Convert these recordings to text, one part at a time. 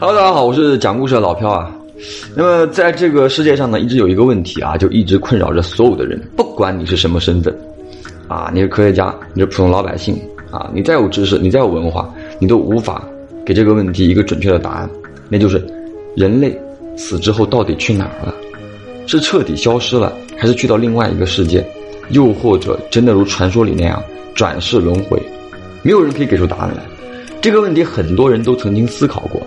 Hello， 大家好，我是讲故事的老飘啊。那么在这个世界上呢，一直有一个问题啊，就一直困扰着所有的人，不管你是什么身份啊，你是科学家，你是普通老百姓啊，你再有知识，你再有文化，你都无法给这个问题一个准确的答案，那就是人类死之后到底去哪了？是彻底消失了，还是去到另外一个世界？又或者真的如传说里那样转世轮回？没有人可以给出答案来。这个问题很多人都曾经思考过，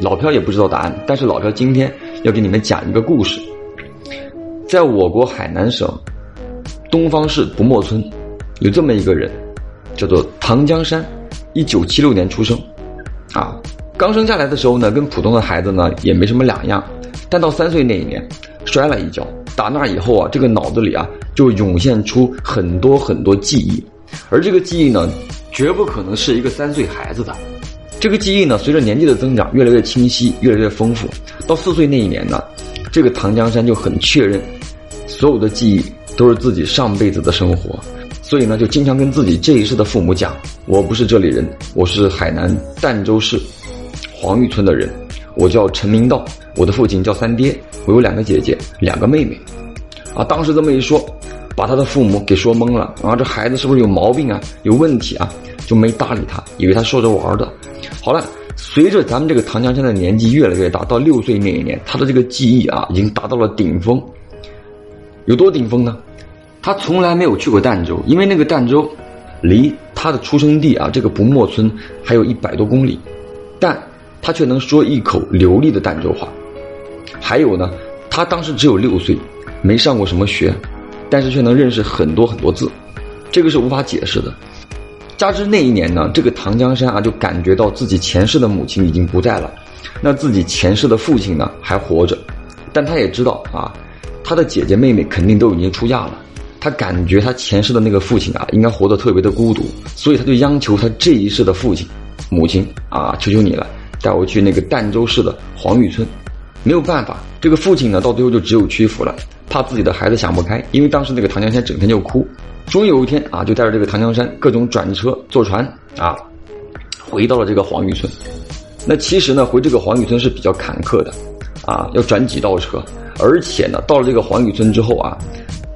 老飘也不知道答案，但是老飘今天要给你们讲一个故事。在我国海南省东方市不墨村有这么一个人，叫做唐江山，1976年出生啊。刚生下来的时候呢，跟普通的孩子呢也没什么两样，但到3岁那一年摔了一跤，打那以后啊，这个脑子里啊就涌现出很多很多记忆，而这个记忆呢绝不可能是一个3岁孩子的。这个记忆呢随着年纪的增长越来越清晰，越来越丰富。到4岁那一年呢，这个唐江山就很确认所有的记忆都是自己上辈子的生活，所以呢就经常跟自己这一世的父母讲，我不是这里人，我是海南儋州市黄峪村的人，我叫陈明道，我的父亲叫三爹，我有2个姐姐2个妹妹啊。当时这么一说，把他的父母给说懵了啊，这孩子是不是有毛病啊，有问题啊，就没搭理他，以为他说着玩的。好了，随着咱们这个唐江山的年纪越来越大，到6岁那一年，他的这个记忆啊已经达到了顶峰。有多顶峰呢？他从来没有去过儋州，因为那个儋州离他的出生地啊这个不墨村还有100多公里，但他却能说一口流利的儋州话。还有呢，他当时只有6岁，没上过什么学，但是却能认识很多很多字，这个是无法解释的。加之那一年呢，这个唐江山啊就感觉到自己前世的母亲已经不在了，那自己前世的父亲呢还活着，但他也知道啊，他的姐姐妹妹肯定都已经出嫁了，他感觉他前世的那个父亲啊应该活得特别的孤独，所以他就央求他这一世的父亲母亲啊，求求你了，带我去那个儋州市的黄峪村。没有办法，这个父亲呢到最后就只有屈服了，怕自己的孩子想不开，因为当时那个唐江山整天就哭。终于有一天啊，就带着这个唐江山各种转车坐船啊，回到了这个黄峪村。那其实呢，回这个黄峪村是比较坎坷的啊，要转几道车，而且呢到了这个黄峪村之后啊，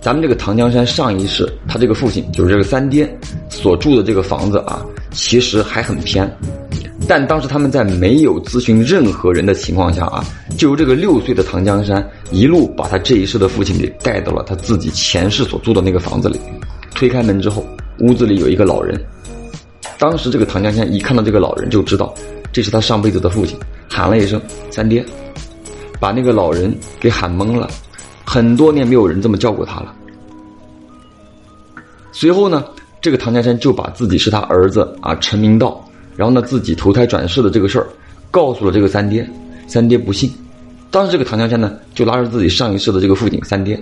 咱们这个唐江山上一世他这个父亲就是这个三爹所住的这个房子啊，其实还很偏，但当时他们在没有咨询任何人的情况下啊，就由这个6岁的唐江山一路把他这一世的父亲给带到了他自己前世所住的那个房子里。推开门之后，屋子里有一个老人，当时这个唐江山一看到这个老人就知道这是他上辈子的父亲，喊了一声三爹，把那个老人给喊懵了，很多年没有人这么叫过他了。随后呢，这个唐江山就把自己是他儿子啊陈明道，然后呢自己投胎转世的这个事儿告诉了这个三爹，三爹不信。当时这个唐江山呢就拉着自己上一世的这个父亲三爹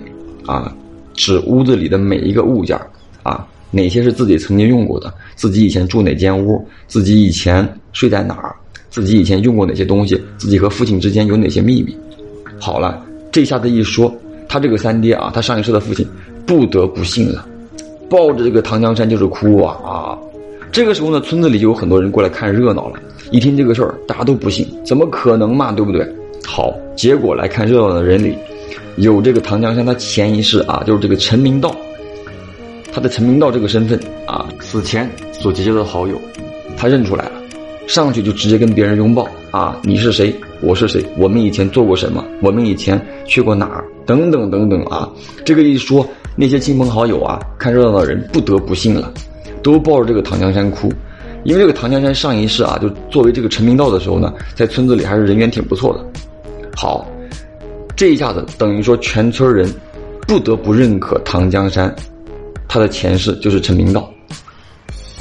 啊，指屋子里的每一个物件啊，哪些是自己曾经用过的，自己以前住哪间屋，自己以前睡在哪儿，自己以前用过哪些东西，自己和父亲之间有哪些秘密。好了，这下子一说，他这个三爹啊，他上一世的父亲不得不信了，抱着这个唐江山就是哭啊。这个时候呢，村子里就有很多人过来看热闹了，一听这个事儿，大家都不信，怎么可能嘛，对不对？好，结果来看热闹的人里有这个唐江山他前一世啊，就是这个陈明道，他的陈明道这个身份啊，死前所结交的好友，他认出来了，上去就直接跟别人拥抱啊，你是谁，我是谁，我们以前做过什么，我们以前去过哪儿，等等等等啊。这个一说，那些亲朋好友啊，看热闹的人不得不信了，都抱着这个唐江山哭。因为这个唐江山上一世啊，就作为这个陈明道的时候呢，在村子里还是人缘挺不错的。好，这一下子等于说全村人不得不认可唐江山他的前世就是陈明道，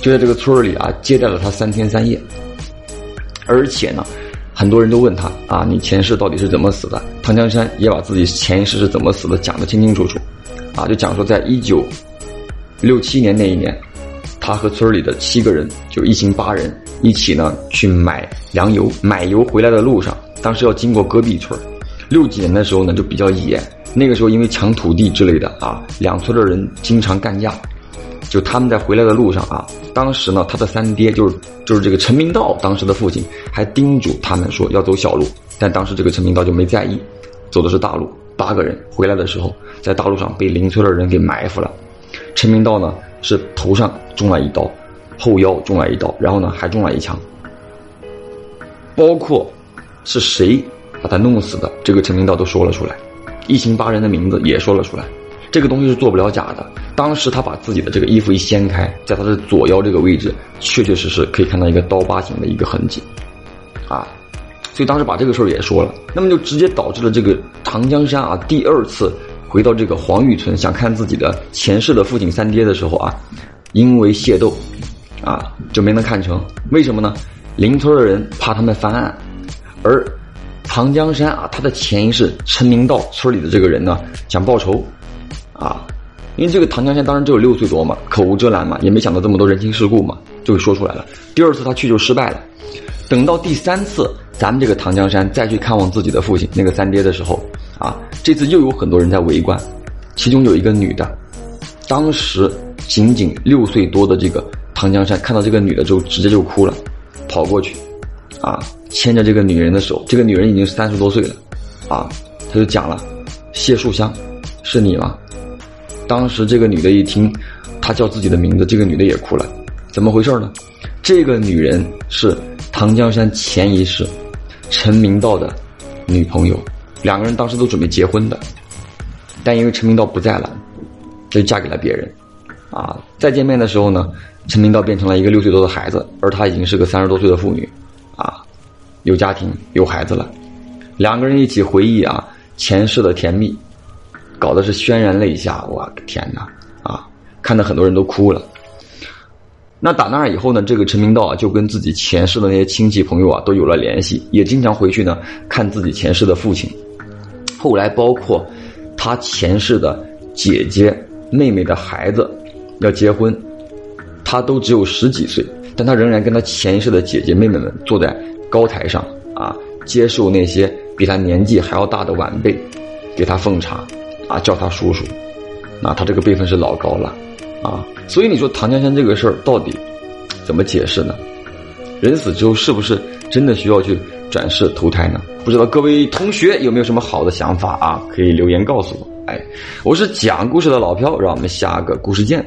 就在这个村里啊接待了他3天3夜。而且呢，很多人都问他啊，你前世到底是怎么死的？唐江山也把自己前世是怎么死的讲得清清楚楚啊，就讲说在1967年那一年，他和村里的7个人，就一行8人一起呢去买粮油，买油回来的路上，当时要经过戈壁村。60年的时候呢就比较野，那个时候因为抢土地之类的啊，2村的人经常干架，就他们在回来的路上啊，当时呢他的三爹就是这个陈明道当时的父亲还叮嘱他们说要走小路，但当时这个陈明道就没在意，走的是大路。8个人回来的时候在大路上被邻村的人给埋伏了，陈明道呢是头上中了1刀，后腰中了1刀，然后呢还中了1枪。包括是谁把他弄死的，这个陈明道都说了出来，1行8人的名字也说了出来。这个东西是做不了假的，当时他把自己的这个衣服一掀开，在他的左腰这个位置确确实实可以看到一个刀疤型的一个痕迹啊，所以当时把这个事儿也说了，那么就直接导致了这个唐江山啊第二次回到这个黄峪村想看自己的前世的父亲三爹的时候啊，因为械斗啊就没能看成。为什么呢？邻村的人怕他们翻案，而唐江山啊他的前一世陈明道村里的这个人呢想报仇啊，因为这个唐江山当时只有6岁多嘛，口无遮拦嘛，也没想到这么多人情世故嘛，就说出来了。第二次他去就失败了，等到第3次咱们这个唐江山再去看望自己的父亲那个三爹的时候啊，这次又有很多人在围观，其中有一个女的，当时仅仅6岁多的这个唐江山看到这个女的之后直接就哭了，跑过去啊牵着这个女人的手，这个女人已经30多岁了啊，他就讲了，谢树香是你吗？当时这个女的一听她叫自己的名字，这个女的也哭了。怎么回事呢？这个女人是唐江山前一世陈明道的女朋友，2个人当时都准备结婚的，但因为陈明道不在了，就嫁给了别人啊。再见面的时候呢，陈明道变成了一个6岁多的孩子，而她已经是个30多岁的妇女啊，有家庭有孩子了。2个人一起回忆啊前世的甜蜜，搞的是潸然泪下，我天哪啊，看得很多人都哭了。那打那以后呢，这个陈明道啊就跟自己前世的那些亲戚朋友啊都有了联系，也经常回去呢看自己前世的父亲。后来包括他前世的姐姐妹妹的孩子要结婚，他都只有10几岁，但他仍然跟他前世的姐姐妹妹们坐在高台上啊，接受那些比他年纪还要大的晚辈给他奉茶啊，叫他叔叔，那他这个辈分是老高了啊。所以你说唐江山这个事儿到底怎么解释呢？人死之后是不是真的需要去转世投胎呢？不知道各位同学有没有什么好的想法啊，可以留言告诉我。哎，我是讲故事的老飘，让我们下个故事见。